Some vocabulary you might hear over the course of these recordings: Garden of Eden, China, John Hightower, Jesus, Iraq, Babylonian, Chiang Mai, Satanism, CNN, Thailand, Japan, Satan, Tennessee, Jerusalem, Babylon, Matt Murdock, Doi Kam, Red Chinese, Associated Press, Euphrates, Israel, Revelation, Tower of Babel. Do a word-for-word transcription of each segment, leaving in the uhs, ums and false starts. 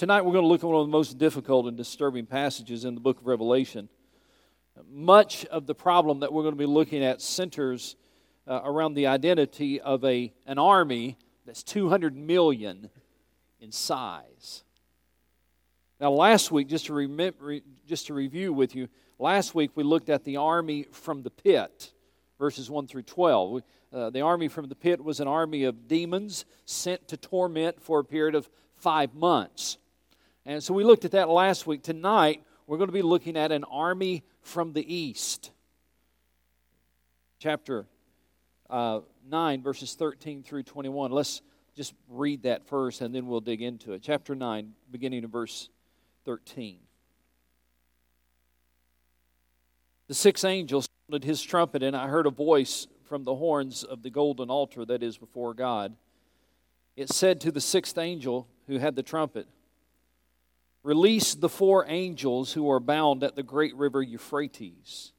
Tonight we're going to look at one of the most difficult and disturbing passages in the book of Revelation. Much of the problem that we're going to be looking at centers uh, around the identity of a an army that's two hundred million in size. Now last week, just to, remember, just to review with you, last week we looked at the army from the pit, verses one through twelve. We, uh, the army from the pit was an army of demons sent to torment for a period of five months. And so we looked at that last week. Tonight, we're going to be looking at an army from the east. Chapter uh, nine, verses thirteen through twenty-one. Let's just read that first, and then we'll dig into it. Chapter nine, beginning of verse thirteen. The sixth angel sounded his trumpet, and I heard a voice from the horns of the golden altar that is before God. It said to the sixth angel who had the trumpet, "Release the four angels who are bound at the great river Euphrates."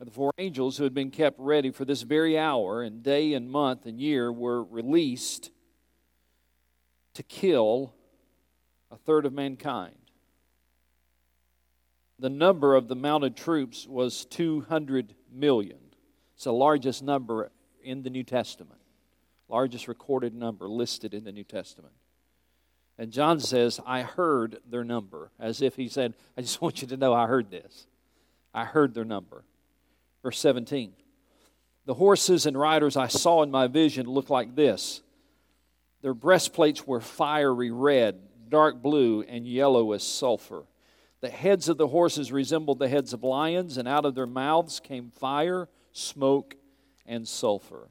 The four angels who had been kept ready for this very hour and day and month and year were released to kill a third of mankind. The number of the mounted troops was two hundred million. It's the largest number in the New Testament. Largest recorded number listed in the New Testament. And John says, "I heard their number," as if he said, "I just want you to know I heard this. I heard their number." Verse seventeen, "The horses and riders I saw in my vision looked like this. Their breastplates were fiery red, dark blue, and yellow as sulfur. The heads of the horses resembled the heads of lions, and out of their mouths came fire, smoke, and sulfur.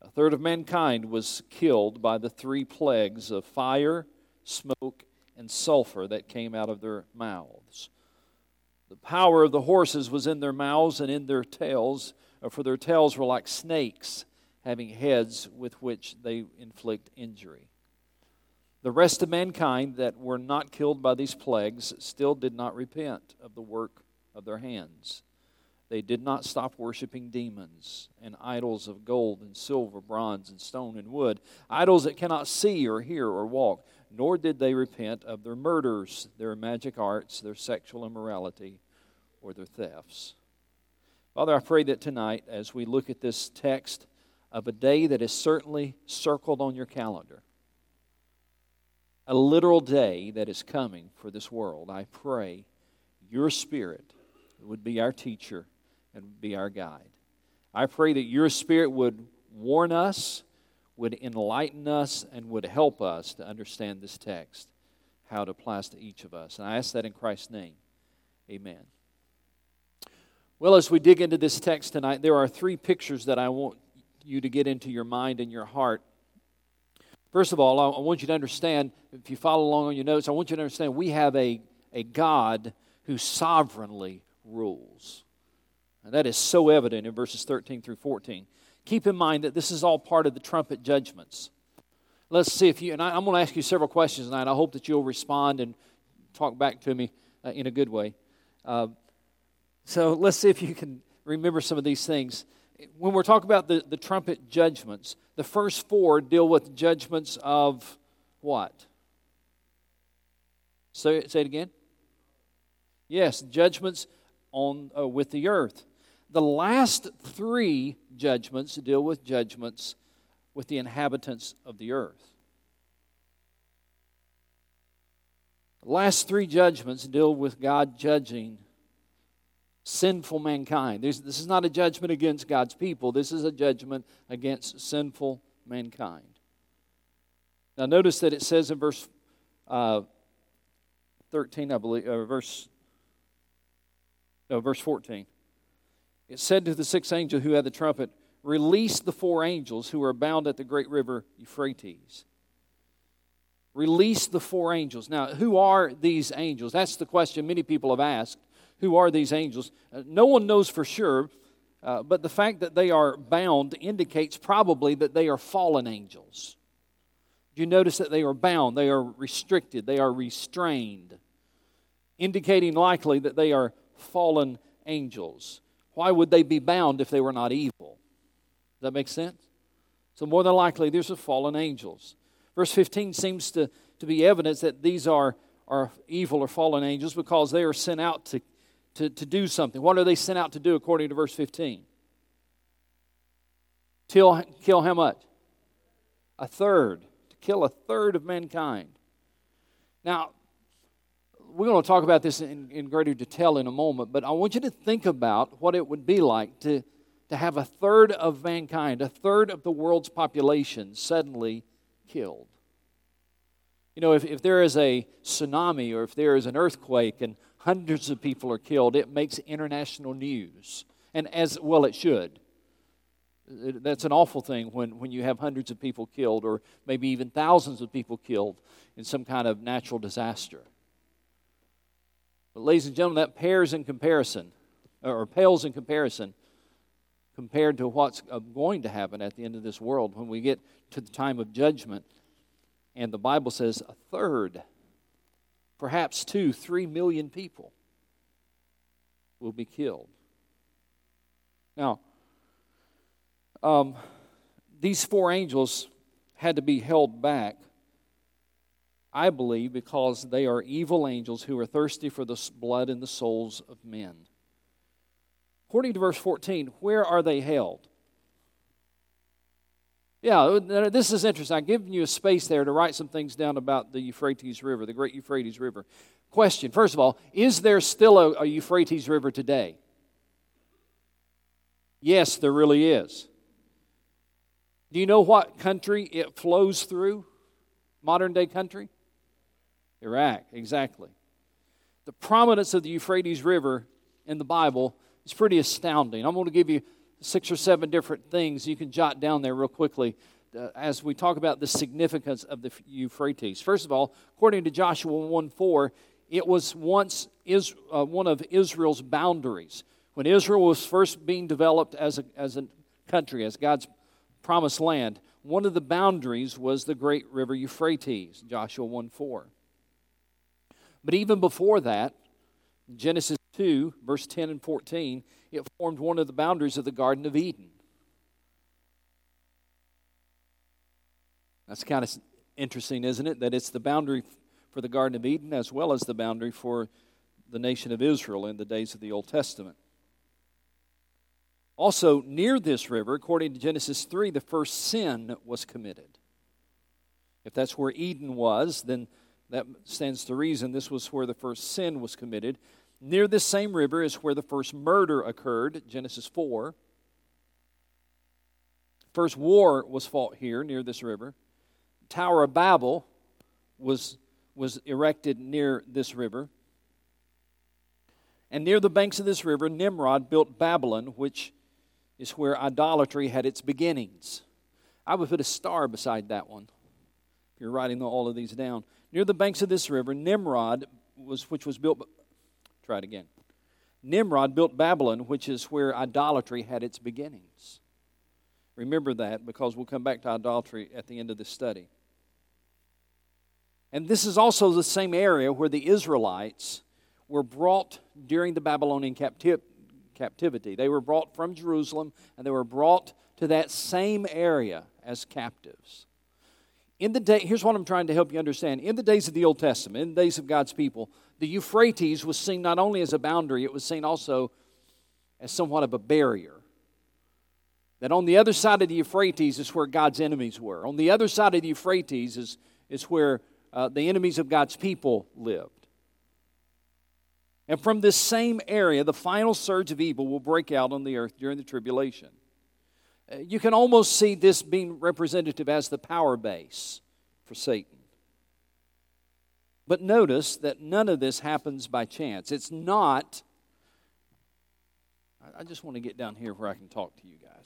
A third of mankind was killed by the three plagues of fire, smoke, and sulfur that came out of their mouths. The power of the horses was in their mouths and in their tails, for their tails were like snakes, having heads with which they inflict injury. The rest of mankind that were not killed by these plagues still did not repent of the work of their hands. They did not stop worshiping demons and idols of gold and silver, bronze and stone and wood, idols that cannot see or hear or walk, nor did they repent of their murders, their magic arts, their sexual immorality, or their thefts." Father, I pray that tonight, as we look at this text of a day that is certainly circled on your calendar, a literal day that is coming for this world, I pray your Spirit would be our teacher and be our guide. I pray that your Spirit would warn us, would enlighten us, and would help us to understand this text, how it applies to each of us. And I ask that in Christ's name. Amen. Well, as we dig into this text tonight, there are three pictures that I want you to get into your mind and your heart. First of all, I want you to understand, if you follow along on your notes, I want you to understand we have a, a God who sovereignly rules. And that is so evident in verses thirteen through fourteen. Keep in mind that this is all part of the trumpet judgments. Let's see if you, and I, I'm going to ask you several questions tonight. I hope that you'll respond and talk back to me uh, in a good way. Uh, so let's see if you can remember some of these things. When we're talking about the, the trumpet judgments, the first four deal with judgments of what? Say, say it again. Yes, judgments on uh, with the earth. The last three judgments deal with judgments with the inhabitants of the earth. The last three judgments deal with God judging sinful mankind. There's, this is not a judgment against God's people. This is a judgment against sinful mankind. Now notice that it says in verse uh, thirteen, I believe, or verse No, verse fourteen. It said to the sixth angel who had the trumpet, "Release the four angels who are bound at the great river Euphrates." Release the four angels. Now, who are these angels? That's the question many people have asked. Who are these angels? Uh, no one knows for sure, uh, but the fact that they are bound indicates probably that they are fallen angels. Do you notice that they are bound? They are restricted. They are restrained, indicating likely that they are fallen angels. Why would they be bound if they were not evil? Does that make sense? So more than likely, these are fallen angels. Verse fifteen seems to to be evidence that these are, are evil or fallen angels, because they are sent out to, to, to do something. What are they sent out to do according to verse fifteen? Till, kill how much? A third. To kill a third of mankind. Now, we're going to talk about this in, in greater detail in a moment, but I want you to think about what it would be like to, to have a third of mankind, a third of the world's population suddenly killed. You know, if, if there is a tsunami or if there is an earthquake and hundreds of people are killed, it makes international news. And as well it should. That's an awful thing when, when you have hundreds of people killed or maybe even thousands of people killed in some kind of natural disaster. But ladies and gentlemen, that pales in comparison, or pales in comparison compared to what's going to happen at the end of this world when we get to the time of judgment. And the Bible says a third, perhaps two, three million people will be killed. Now, Um, these four angels had to be held back, I believe, because they are evil angels who are thirsty for the blood and the souls of men. According to verse fourteen, where are they held? Yeah, this is interesting. I've given you a space there to write some things down about the Euphrates River, the great Euphrates River. Question, first of all, is there still a, a Euphrates River today? Yes, there really is. Do you know what country it flows through? Modern-day country? Iraq, exactly. The prominence of the Euphrates River in the Bible is pretty astounding. I'm going to give you six or seven different things you can jot down there real quickly uh, as we talk about the significance of the Euphrates. First of all, according to Joshua one four, it was once is, uh, one of Israel's boundaries. When Israel was first being developed as a, as a country, as God's promised land, one of the boundaries was the great river Euphrates, Joshua one four. But even before that, Genesis two, verse ten and fourteen, it formed one of the boundaries of the Garden of Eden. That's kind of interesting, isn't it? That it's the boundary for the Garden of Eden as well as the boundary for the nation of Israel in the days of the Old Testament. Also, near this river, according to Genesis three, the first sin was committed. If that's where Eden was, then that stands to reason this was where the first sin was committed. Near this same river is where the first murder occurred, Genesis four. First war was fought here, near this river. Tower of Babel was, was erected near this river. And near the banks of this river, Nimrod built Babylon, which is where idolatry had its beginnings. I would put a star beside that one if you're writing all of these down. Near the banks of this river, Nimrod, was, which was built... Try it again. Nimrod built Babylon, which is where idolatry had its beginnings. Remember that, because we'll come back to idolatry at the end of this study. And this is also the same area where the Israelites were brought during the Babylonian capti- captivity. They were brought from Jerusalem, and they were brought to that same area as captives. In the day, here's what I'm trying to help you understand. In the days of the Old Testament, in the days of God's people, the Euphrates was seen not only as a boundary, it was seen also as somewhat of a barrier. That on the other side of the Euphrates is where God's enemies were. On the other side of the Euphrates is, is where uh, the enemies of God's people lived. And from this same area, the final surge of evil will break out on the earth during the tribulation. You can almost see this being representative as the power base for Satan. But notice that none of this happens by chance. It's not... I just want to get down here where I can talk to you guys.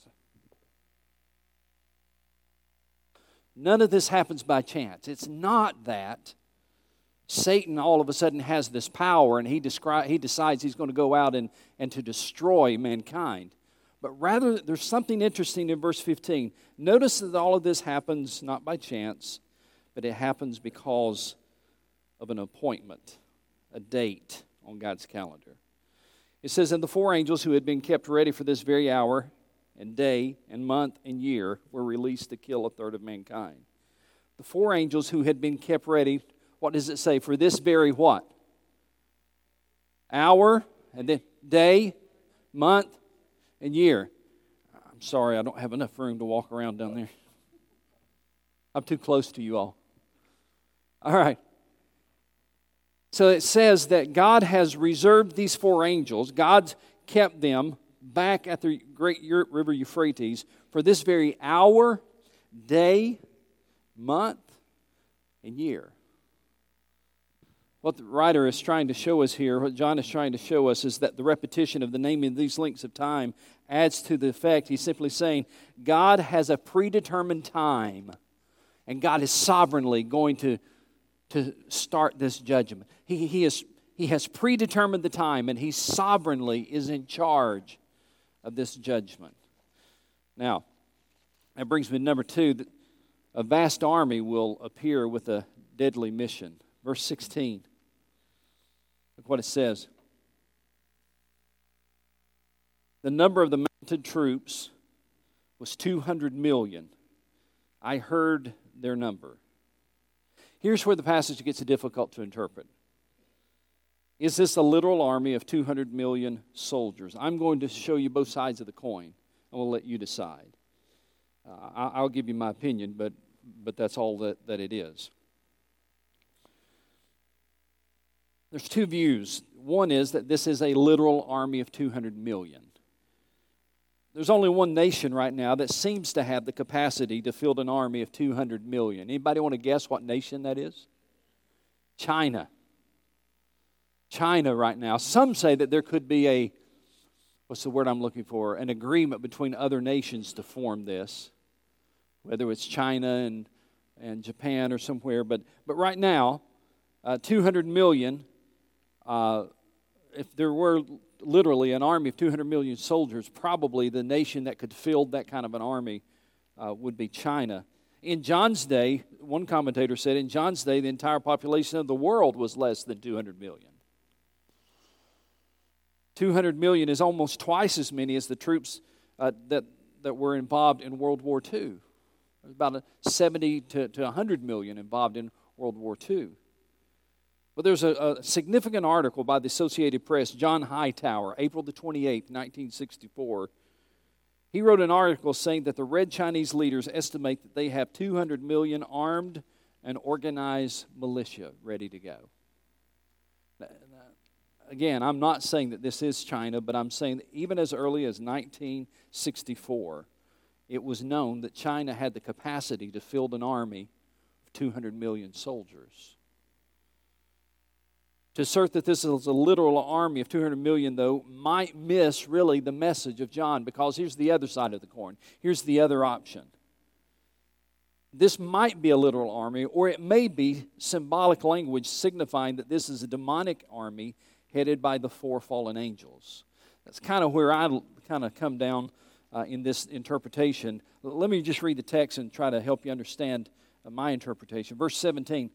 None of this happens by chance. It's not that Satan all of a sudden has this power, and he descri- he decides he's going to go out and, and to destroy mankind. But rather, there's something interesting in verse fifteen. Notice that all of this happens not by chance, but it happens because of an appointment, a date on God's calendar. It says, "And the four angels who had been kept ready for this very hour and day and month and year were released to kill a third of mankind. the four angels who had been kept ready, what does it say? For this very what? Hour, and then day, month, and year. I'm sorry, I don't have enough room to walk around down there. I'm too close to you all. All right. So it says that God has reserved these four angels. God's kept them back at the great river Euphrates for this very hour, day, month, and year. What the writer is trying to show us here, what John is trying to show us, is that the repetition of the naming of these links of time adds to the effect. He's simply saying God has a predetermined time, and God is sovereignly going to to start this judgment. He, he, is, he has predetermined the time, and he sovereignly is in charge of this judgment. Now, that brings me to number two. That a vast army will appear with a deadly mission. Verse sixteen. Look what it says. The number of the mounted troops was two hundred million. I heard their number. Here's where the passage gets difficult to interpret. Is this a literal army of two hundred million soldiers? I'm going to show you both sides of the coin, and we'll let you decide. Uh, I'll give you my opinion, but but that's all that, that it is. There's two views. One is that this is a literal army of two hundred million. There's only one nation right now that seems to have the capacity to field an army of two hundred million. Anybody want to guess what nation that is? China. China right now. Some say that there could be a, what's the word I'm looking for, an agreement between other nations to form this, whether it's China and, and Japan or somewhere. But, but right now, uh, two hundred million, uh, if there were literally an army of two hundred million soldiers, probably the nation that could field that kind of an army uh, would be China. In John's day, one commentator said, in John's day, the entire population of the world was less than two hundred million. two hundred million is almost twice as many as the troops uh, that, that were involved in World War Two. There's about seventy to one hundred million involved in World War Two. Well, there's a, a significant article by the Associated Press, John Hightower, April the twenty-eighth, nineteen sixty-four. He wrote an article saying that the Red Chinese leaders estimate that they have two hundred million armed and organized militia ready to go. Again, I'm not saying that this is China, but I'm saying that even as early as nineteen sixty-four, it was known that China had the capacity to field an army of two hundred million soldiers. To assert that this is a literal army of two hundred million, though, might miss really the message of John, because here's the other side of the coin. Here's the other option. This might be a literal army, or it may be symbolic language signifying that this is a demonic army headed by the four fallen angels. That's kind of where I kind of come down uh, in this interpretation. Let me just read the text and try to help you understand uh, my interpretation. Verse seventeen.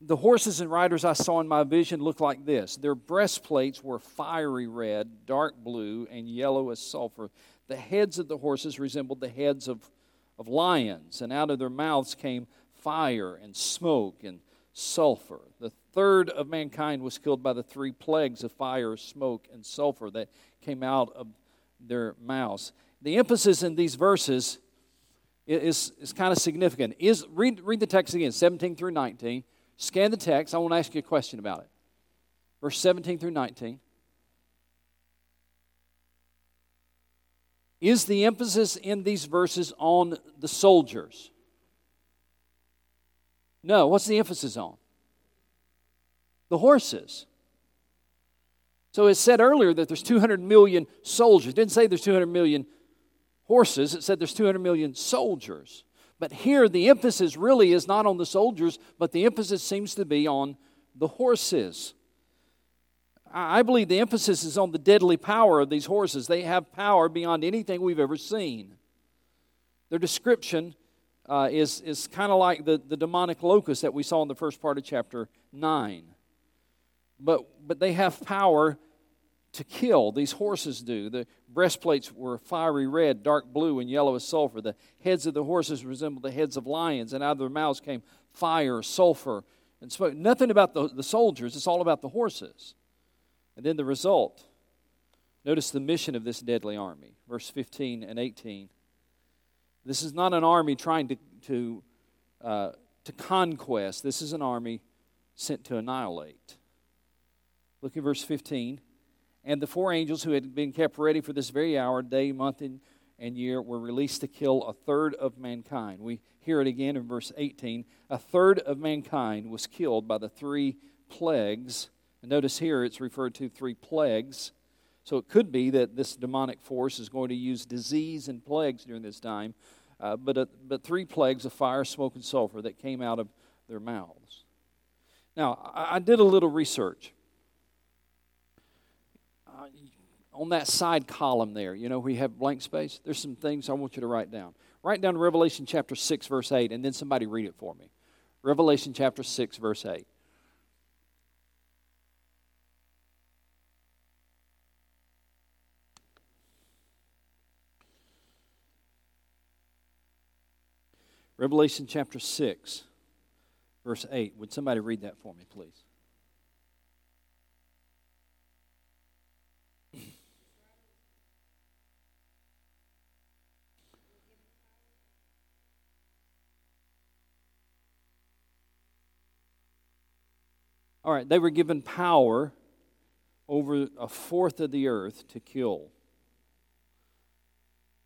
The horses and riders I saw in my vision looked like this. Their breastplates were fiery red, dark blue, and yellow as sulfur. The heads of the horses resembled the heads of, of lions, and out of their mouths came fire and smoke and sulfur. The third of mankind was killed by the three plagues of fire, smoke, and sulfur that came out of their mouths. The emphasis in these verses is, is kind of significant. Is read, read the text again, seventeen through nineteen. Scan the text. I want to ask you a question about it. Verse seventeen through nineteen. Is the emphasis in these verses on the soldiers? No. What's the emphasis on? The horses. So it said earlier that there's two hundred million soldiers. It didn't say there's two hundred million horses. It said there's two hundred million soldiers. But here the emphasis really is not on the soldiers, but the emphasis seems to be on the horses. I believe the emphasis is on the deadly power of these horses. They have power beyond anything we've ever seen. Their description uh, is, is kind of like the, the demonic locust that we saw in the first part of chapter nine. But, but they have power to kill. These horses do. The breastplates were fiery red, dark blue, and yellow as sulfur. The heads of the horses resembled the heads of lions, and out of their mouths came fire, sulfur, and smoke. Nothing about the, the soldiers. It's all about the horses. And then the result. Notice the mission of this deadly army. Verse fifteen and eighteen. This is not an army trying to, to, uh, to conquest. This is an army sent to annihilate. Look at verse fifteen. And the four angels who had been kept ready for this very hour, day, month, and, and year, were released to kill a third of mankind. We hear it again in verse eighteen. A third of mankind was killed by the three plagues. And notice here it's referred to three plagues. So it could be that this demonic force is going to use disease and plagues during this time, uh, but, uh, but three plagues of fire, smoke, and sulfur that came out of their mouths. Now, I, I did a little research. Uh, on that side column there, you know, where you have blank space, there's some things I want you to write down. Write down Revelation chapter six, verse eight, and then somebody read it for me. Revelation chapter six, verse eight. Revelation chapter six, verse eight. Would somebody read that for me, please? All right, they were given power over a fourth of the earth to kill.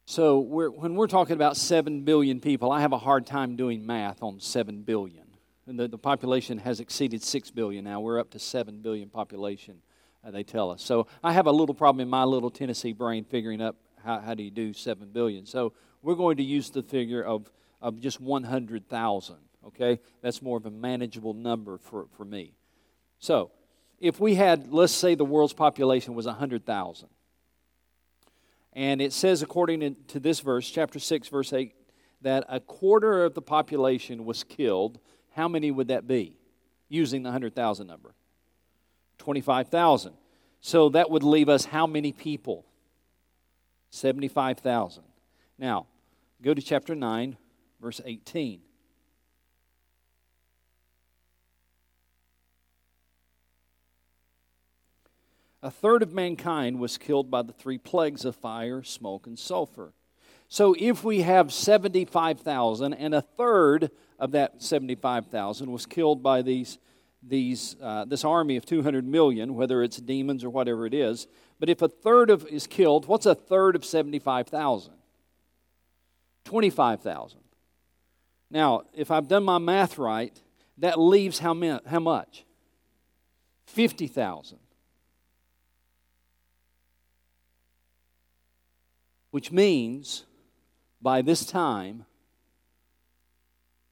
So we're, when we're talking about seven billion people, I have a hard time doing math on seven billion. And the, the population has exceeded six billion now. We're up to seven billion population, uh, they tell us. So I have a little problem in my little Tennessee brain figuring up how, how do you do seven billion. So we're going to use the figure of, of just one hundred thousand, okay? That's more of a manageable number for, for me. So if we had, let's say the world's population was one hundred thousand, and it says, according to this verse, chapter six, verse eight, that a quarter of the population was killed. How many would that be, using the one hundred thousand number? twenty-five thousand. So that would leave us how many people? seventy-five thousand. Now, go to chapter nine, verse eighteen. A third of mankind was killed by the three plagues of fire, smoke, and sulfur. So if we have seventy-five thousand, and a third of that seventy-five thousand was killed by these, these uh, this army of two hundred million, whether it's demons or whatever it is, but if a third of is killed, what's a third of seventy-five thousand? twenty-five thousand. Now, if I've done my math right, that leaves how, many, how much? fifty thousand. Which means, by this time,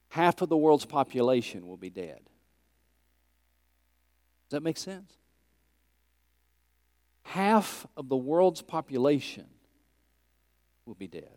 half of the world's population will be dead. Does that make sense? Half of the world's population will be dead.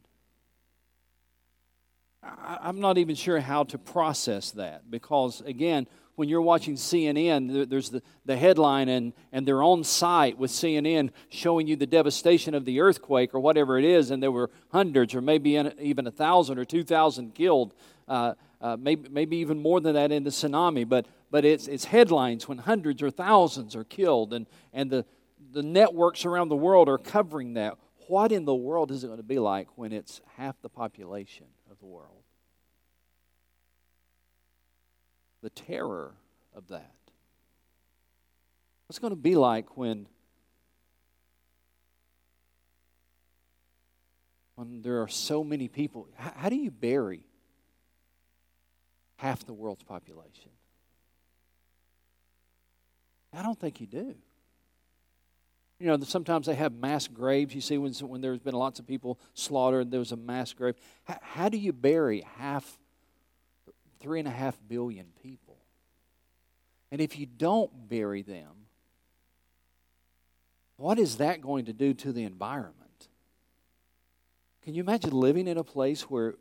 I, I'm not even sure how to process that because, again, when you're watching C N N, there's the, the headline and, and they're on site with C N N showing you the devastation of the earthquake or whatever it is, and there were hundreds or maybe even a thousand or two thousand killed, uh, uh, maybe maybe even more than that in the tsunami. But but it's it's headlines when hundreds or thousands are killed, and and the the networks around the world are covering that. What in the world is it going to be like when it's half the population of the world? The terror of that. What's it going to be like when, when there are so many people? How, how do you bury half the world's population? I don't think you do. You know, sometimes they have mass graves. You see, when, when there's been lots of people slaughtered, there was a mass grave. How, how do you bury half? Three and a half billion people. And if you don't bury them, what is that going to do to the environment? Can you imagine living in a place where,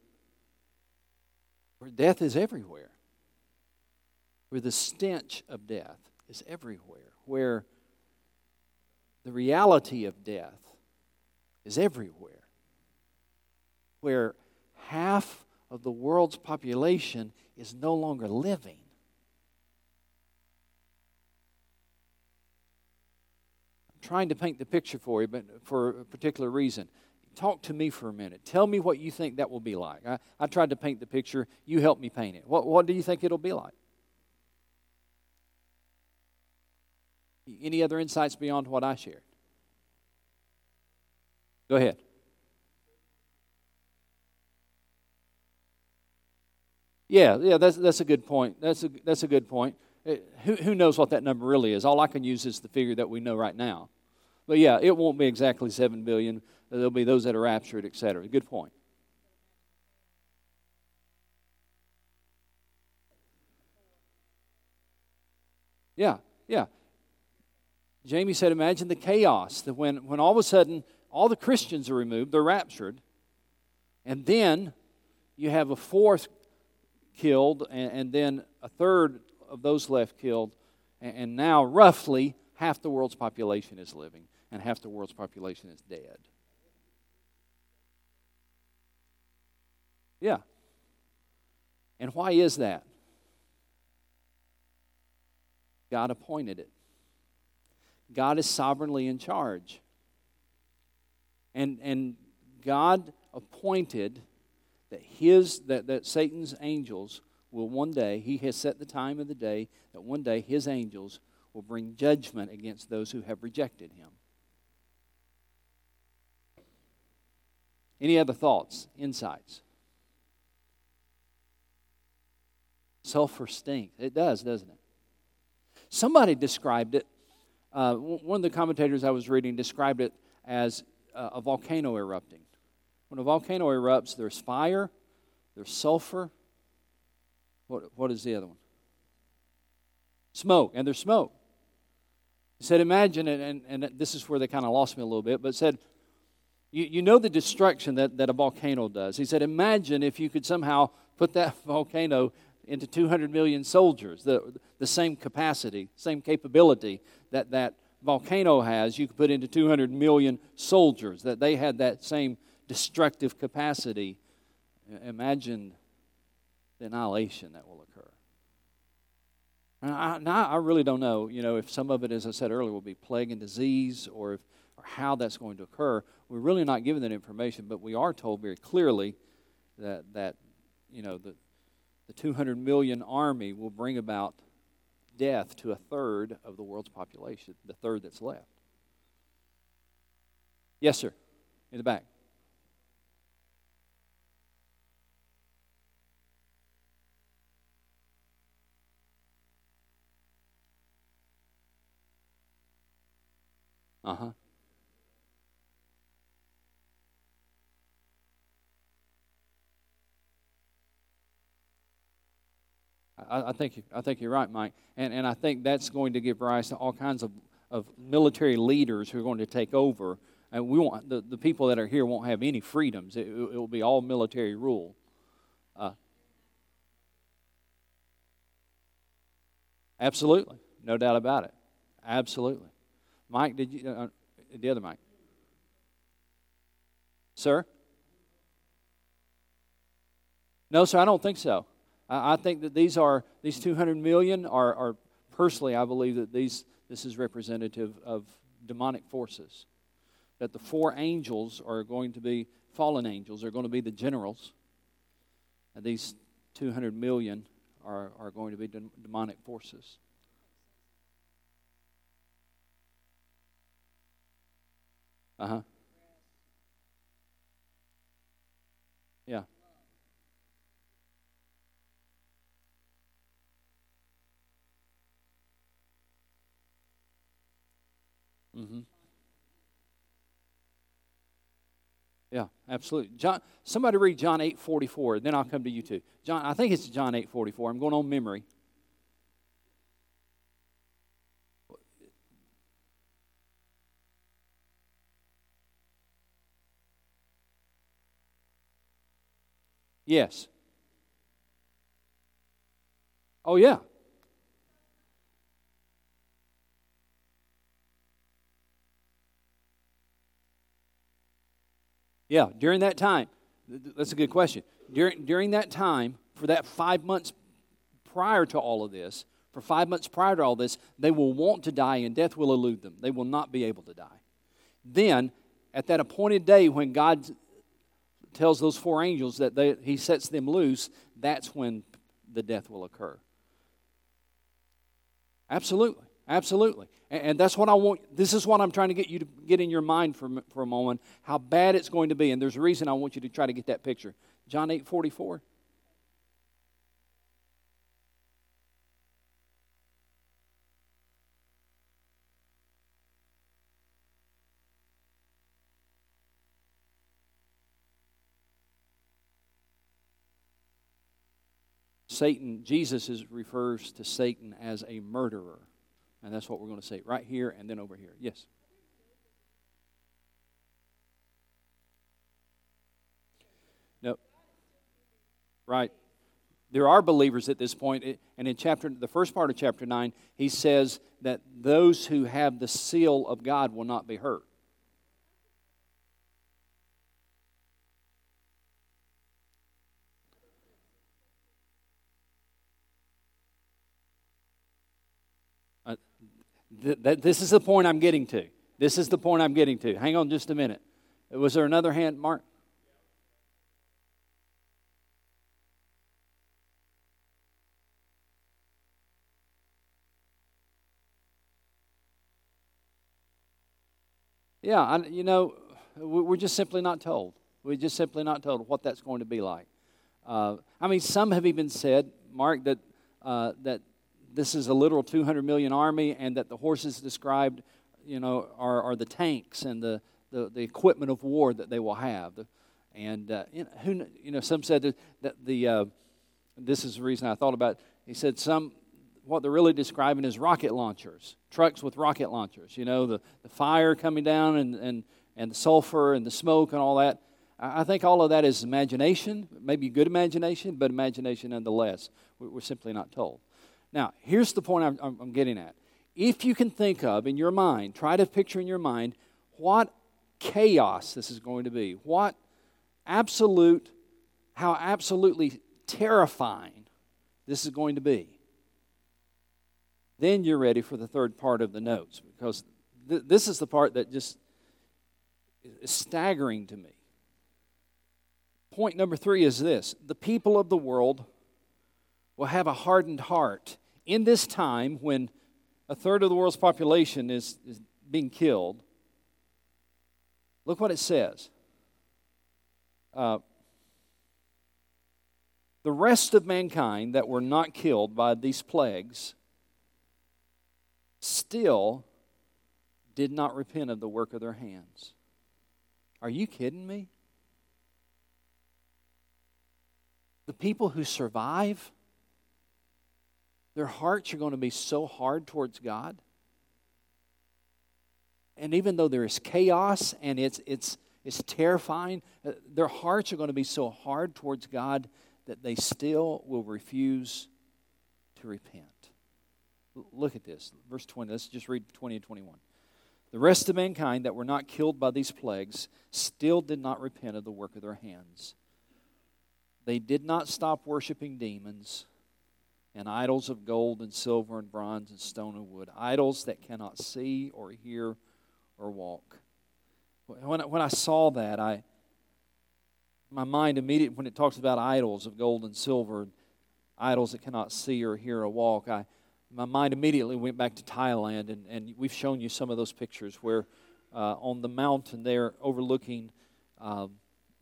where death is everywhere? Where the stench of death is everywhere? Where the reality of death is everywhere, where half of the world's population is no longer living. I'm trying to paint the picture for you, but for a particular reason. Talk to me for a minute. Tell me what you think that will be like. I, I tried to paint the picture. You help me paint it. What, what do you think it'll be like? Any other insights beyond what I shared? Go ahead. Yeah, yeah, that's that's a good point. That's a that's a good point. It, who who knows what that number really is? All I can use is the figure that we know right now. But yeah, it won't be exactly seven billion. There'll be those that are raptured, et cetera. Good point. Yeah, yeah. Jamie said, imagine the chaos that when, when all of a sudden all the Christians are removed, they're raptured, and then you have a fourth killed, and, and then a third of those left killed, and, and now roughly half the world's population is living, and half the world's population is dead. Yeah. And why is that? God appointed it. God is sovereignly in charge. And and God appointed that his that, that Satan's angels will one day, he has set the time of the day, that one day his angels will bring judgment against those who have rejected him. Any other thoughts, insights? Sulfur stinks. It does, doesn't it? Somebody described it. Uh, one of the commentators I was reading described it as uh, a volcano erupting. When a volcano erupts, there's fire, there's sulfur. What, what is the other one? Smoke, and there's smoke. He said, imagine, and, and this is where they kind of lost me a little bit, but said, you, you know the destruction that, that a volcano does. He said, imagine if you could somehow put that volcano into two hundred million soldiers, the the same capacity, same capability that that volcano has, you could put into two hundred million soldiers, that they had that same destructive capacity. Imagine the annihilation that will occur. Now, I, I really don't know, you know, if some of it, as I said earlier, will be plague and disease, or if, or how that's going to occur. We're really not given that information, but we are told very clearly that, that you know, the The two hundred million army will bring about death to a third of the world's population, the third that's left. Yes, sir. In the back. Uh-huh. I think you, I think you're right, Mike, and and I think that's going to give rise to all kinds of, of military leaders who are going to take over, and we won't, the, the people that are here won't have any freedoms. It, it will be all military rule. Uh, absolutely, no doubt about it. Absolutely, Mike. Did you uh, the other Mike, sir? No, sir. I don't think so. I think that these are these two hundred million are, are personally, I believe that these this is representative of demonic forces. That the four angels are going to be fallen angels, are going to be the generals. And these two hundred million are, are going to be de- demonic forces. Uh huh. Yeah. Mm-hmm. Yeah, absolutely. John, somebody read John eight forty-four, then I'll come to you too. John, I think it's John eight forty-four. I'm going on memory. Yes. Oh yeah. Yeah, during that time. That's a good question. During during that time, for that five months prior to all of this, for five months prior to all this, they will want to die and death will elude them. They will not be able to die. Then, at that appointed day when God tells those four angels that they, he sets them loose, that's when the death will occur. Absolutely. Absolutely. And, and that's what I want. This is what I'm trying to get you to get in your mind for, for a moment, how bad it's going to be. And there's a reason I want you to try to get that picture. John eight forty-four. Satan, Jesus is, refers to Satan as a murderer. And that's what we're going to say right here and then over here. Yes. No. Right. There are believers at this point. And in chapter, the first part of chapter nine, he says that those who have the seal of God will not be hurt. This is the point I'm getting to. This is the point I'm getting to. Hang on just a minute. Was there another hand, Mark? Yeah, I, you know, we're just simply not told. We're just simply not told what that's going to be like. Uh, I mean, some have even said, Mark, that uh, that. This is a literal two hundred million army, and that the horses described, you know, are, are the tanks and the, the, the equipment of war that they will have. And uh, you know, who, you know, some said that the uh, this is the reason I thought about it. He said some what they're really describing is rocket launchers, trucks with rocket launchers. You know, the, the fire coming down and, and and the sulfur and the smoke and all that. I think all of that is imagination, maybe good imagination, but imagination nonetheless. We're simply not told. Now, here's the point I'm, I'm getting at. If you can think of in your mind, try to picture in your mind what chaos this is going to be, what absolute, how absolutely terrifying this is going to be, then you're ready for the third part of the notes, because th- this is the part that just is staggering to me. Point number three is this. The people of the world will have a hardened heart. In this time when a third of the world's population is, is being killed, look what it says. Uh, the rest of mankind that were not killed by these plagues still did not repent of the work of their hands. Are you kidding me? The people who survive, their hearts are going to be so hard towards God. And even though there is chaos and it's it's it's terrifying, their hearts are going to be so hard towards God that they still will refuse to repent. Look at this, verse twenty. Let's just read twenty and twenty-one. The rest of mankind that were not killed by these plagues still did not repent of the work of their hands. They did not stop worshiping demons and idols of gold and silver and bronze and stone and wood, idols that cannot see or hear or walk. When I, when I saw that, I my mind immediately, when it talks about idols of gold and silver, idols that cannot see or hear or walk, I my mind immediately went back to Thailand, and, and we've shown you some of those pictures where uh, on the mountain there overlooking, uh,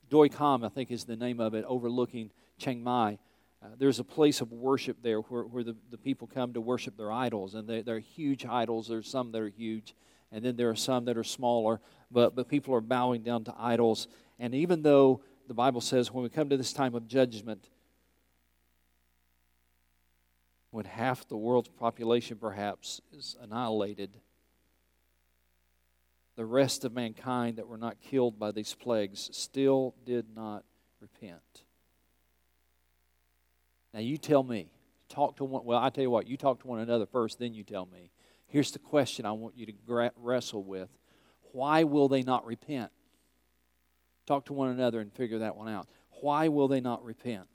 Doi Kam, I think is the name of it, overlooking Chiang Mai. Uh, there's a place of worship there where, where the, the people come to worship their idols. And they, they're huge idols. There's some that are huge. And then there are some that are smaller. But, but people are bowing down to idols. And even though the Bible says when we come to this time of judgment, when half the world's population perhaps is annihilated, the rest of mankind that were not killed by these plagues still did not repent. Now you tell me, talk to one, well, I tell you what, you talk to one another first, then you tell me. Here's the question I want you to gra- wrestle with. Why will they not repent? Talk to one another and figure that one out. Why will they not repent?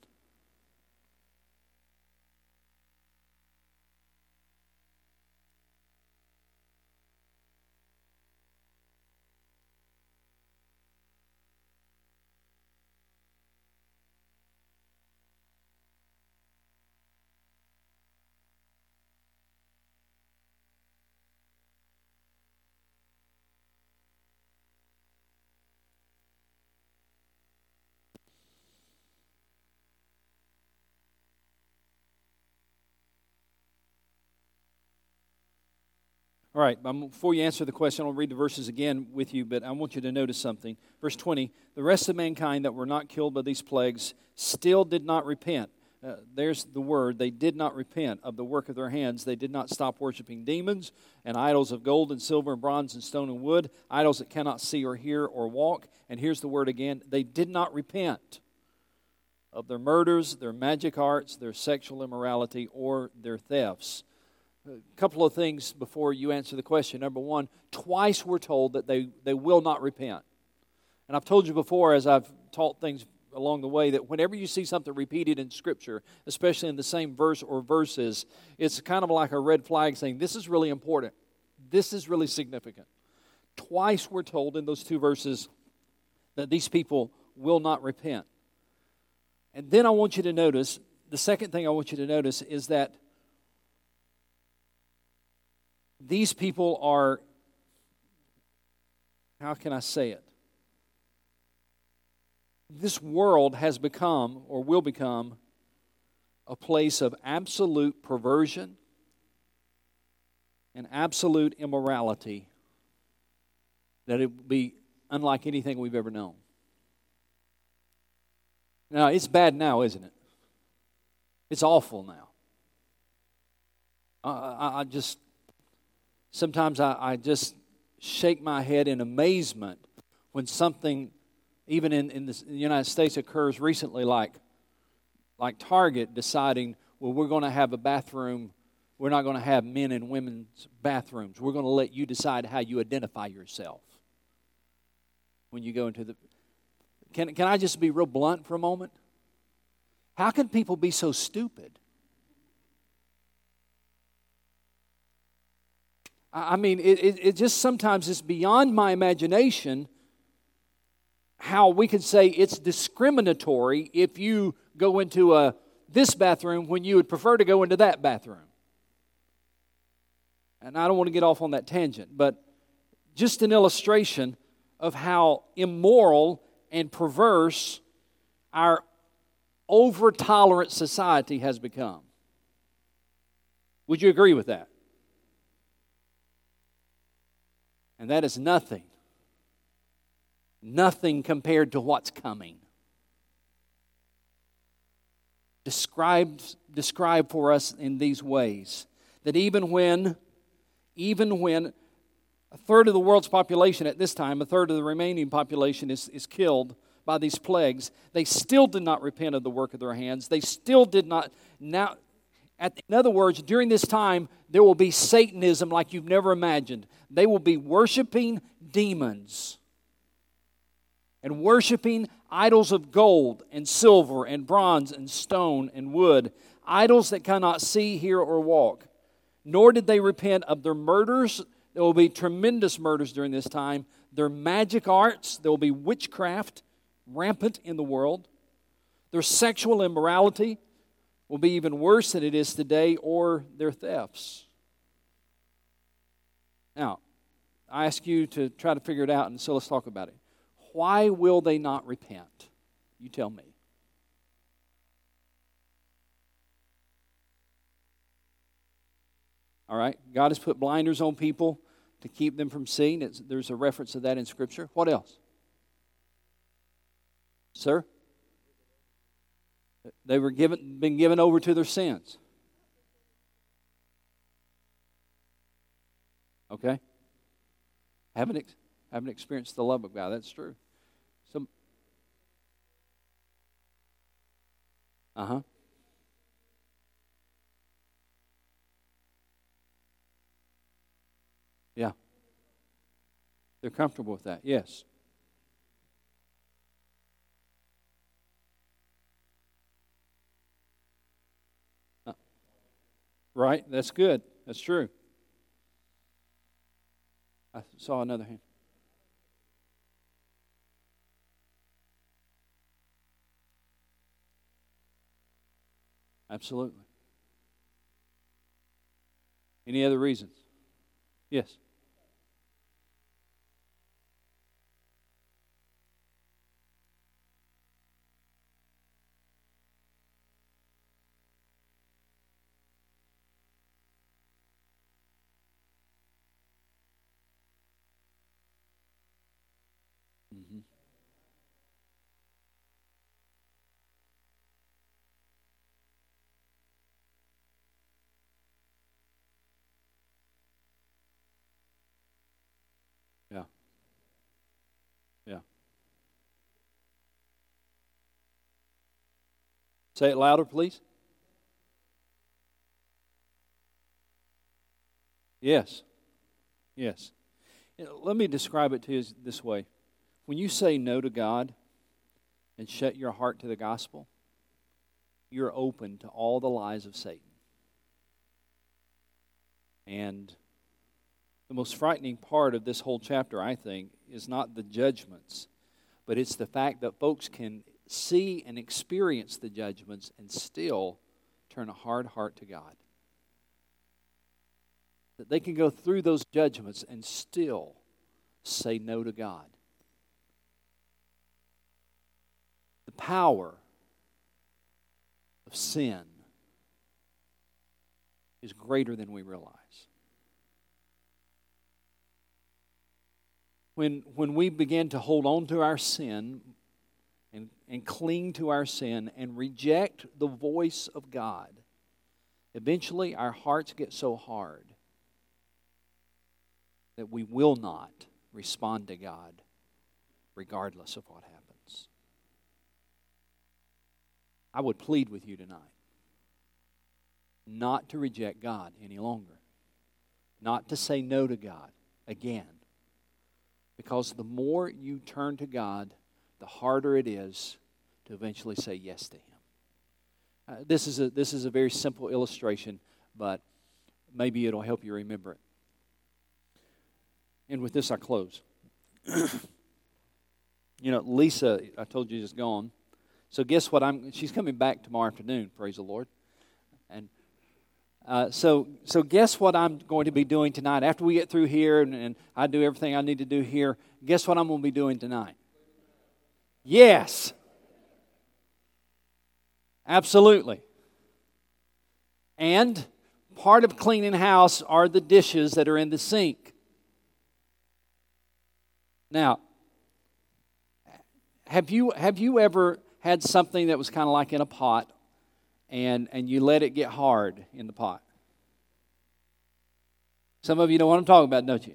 All right, before you answer the question, I'll read the verses again with you, but I want you to notice something. Verse twenty, the rest of mankind that were not killed by these plagues still did not repent. Uh, there's the word, they did not repent of the work of their hands. They did not stop worshiping demons and idols of gold and silver and bronze and stone and wood, idols that cannot see or hear or walk. And here's the word again, they did not repent of their murders, their magic arts, their sexual immorality, or their thefts. A couple of things before you answer the question. Number one, twice we're told that they, they will not repent. And I've told you before as I've taught things along the way that whenever you see something repeated in Scripture, especially in the same verse or verses, it's kind of like a red flag saying this is really important. This is really significant. Twice we're told in those two verses that these people will not repent. And then I want you to notice, the second thing I want you to notice is that these people are, how can I say it? This world has become, or will become, a place of absolute perversion and absolute immorality that it will be unlike anything we've ever known. Now, it's bad now, isn't it? It's awful now. I, I, I just... Sometimes I, I just shake my head in amazement when something, even in, in, this, in the United States, occurs recently, like like Target deciding, well, we're going to have a bathroom. We're not going to have men and women's bathrooms. We're going to let you decide how you identify yourself when you go into the... Can, can I just be real blunt for a moment? How can people be so stupid? I mean, it, it, it just sometimes is beyond my imagination how we can say it's discriminatory if you go into a this bathroom when you would prefer to go into that bathroom. And I don't want to get off on that tangent, but just an illustration of how immoral and perverse our over-tolerant society has become. Would you agree with that? And that is nothing, nothing compared to what's coming. Described, described for us in these ways, that even when, even when a third of the world's population at this time, a third of the remaining population is, is killed by these plagues, they still did not repent of the work of their hands. They still did not, now... In other words, during this time, there will be Satanism like you've never imagined. They will be worshiping demons and worshiping idols of gold and silver and bronze and stone and wood, idols that cannot see, hear, or walk. Nor did they repent of their murders. There will be tremendous murders during this time. Their magic arts, there will be witchcraft rampant in the world. Their sexual immorality will be even worse than it is today, or their thefts. Now, I ask you to try to figure it out, and so let's talk about it. Why will they not repent? You tell me. All right, God has put blinders on people to keep them from seeing. It's, there's a reference to that in Scripture. What else? Sir? They were given, been given over to their sins. Okay? Haven't ex- haven't experienced the love of God. That's true. Some. Uh huh. Yeah. They're comfortable with that. Yes. Right? That's good. That's true. I saw another hand. Absolutely. Any other reasons? Yes. Say it louder, please. Yes. Yes. Let me describe it to you this way. When you say no to God and shut your heart to the gospel, you're open to all the lies of Satan. And the most frightening part of this whole chapter, I think, is not the judgments, but it's the fact that folks can see and experience the judgments and still turn a hard heart to God. That they can go through those judgments and still say no to God. The power of sin is greater than we realize. When, when we begin to hold on to our sin, And, and cling to our sin and reject the voice of God, eventually our hearts get so hard that we will not respond to God regardless of what happens. I would plead with you tonight not to reject God any longer, not to say no to God again, because the more you turn to God, the harder it is to eventually say yes to Him. Uh, this is a this is a very simple illustration, but maybe it'll help you remember it. And with this, I close. You know, Lisa, I told you, is gone. So guess what? I'm she's coming back tomorrow afternoon. Praise the Lord. And uh, so so guess what I'm going to be doing tonight after we get through here, and, and I do everything I need to do here. Guess what I'm going to be doing tonight? Yes. Absolutely. And part of cleaning house are the dishes that are in the sink. Now, have you have you ever had something that was kind of like in a pot and, and you let it get hard in the pot? Some of you know what I'm talking about, don't you?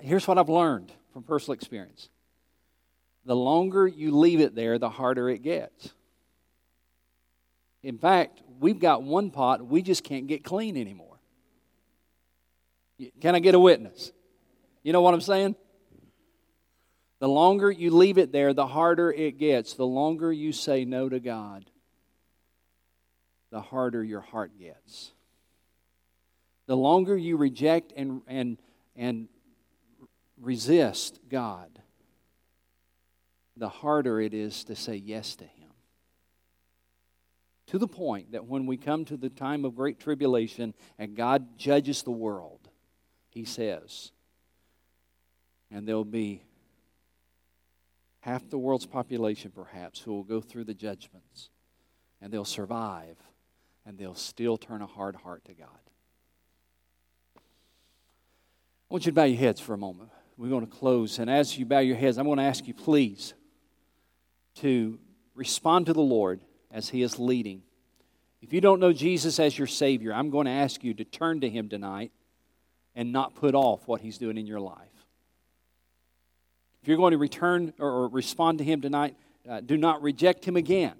Here's what I've learned from personal experience. The longer you leave it there, the harder it gets. In fact, we've got one pot we just can't get clean anymore. Can I get a witness? You know what I'm saying? The longer you leave it there, the harder it gets. The longer you say no to God, the harder your heart gets. The longer you reject and and and resist God, the harder it is to say yes to Him. To the point that when we come to the time of great tribulation and God judges the world, He says, and there'll be half the world's population perhaps who will go through the judgments, and they'll survive, and they'll still turn a hard heart to God. I want you to bow your heads for a moment. We're going to close, and as you bow your heads, I'm going to ask you, please, to respond to the Lord as He is leading. If you don't know Jesus as your Savior, I'm going to ask you to turn to Him tonight and not put off what He's doing in your life. If you're going to return or respond to Him tonight, uh, do not reject Him again,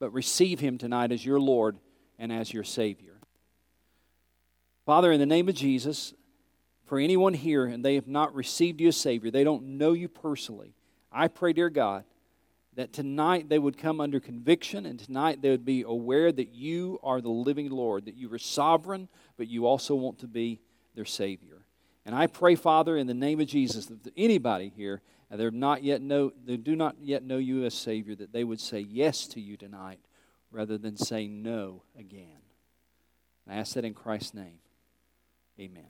but receive Him tonight as your Lord and as your Savior. Father, in the name of Jesus, for anyone here and they have not received you as Savior, they don't know you personally, I pray, dear God, that tonight they would come under conviction, and tonight they would be aware that you are the living Lord, that you are sovereign, but you also want to be their Savior. And I pray, Father, in the name of Jesus, that anybody here, and they're not yet know, they do not yet know you as Savior, that they would say yes to you tonight rather than say no again. And I ask that in Christ's name. Amen.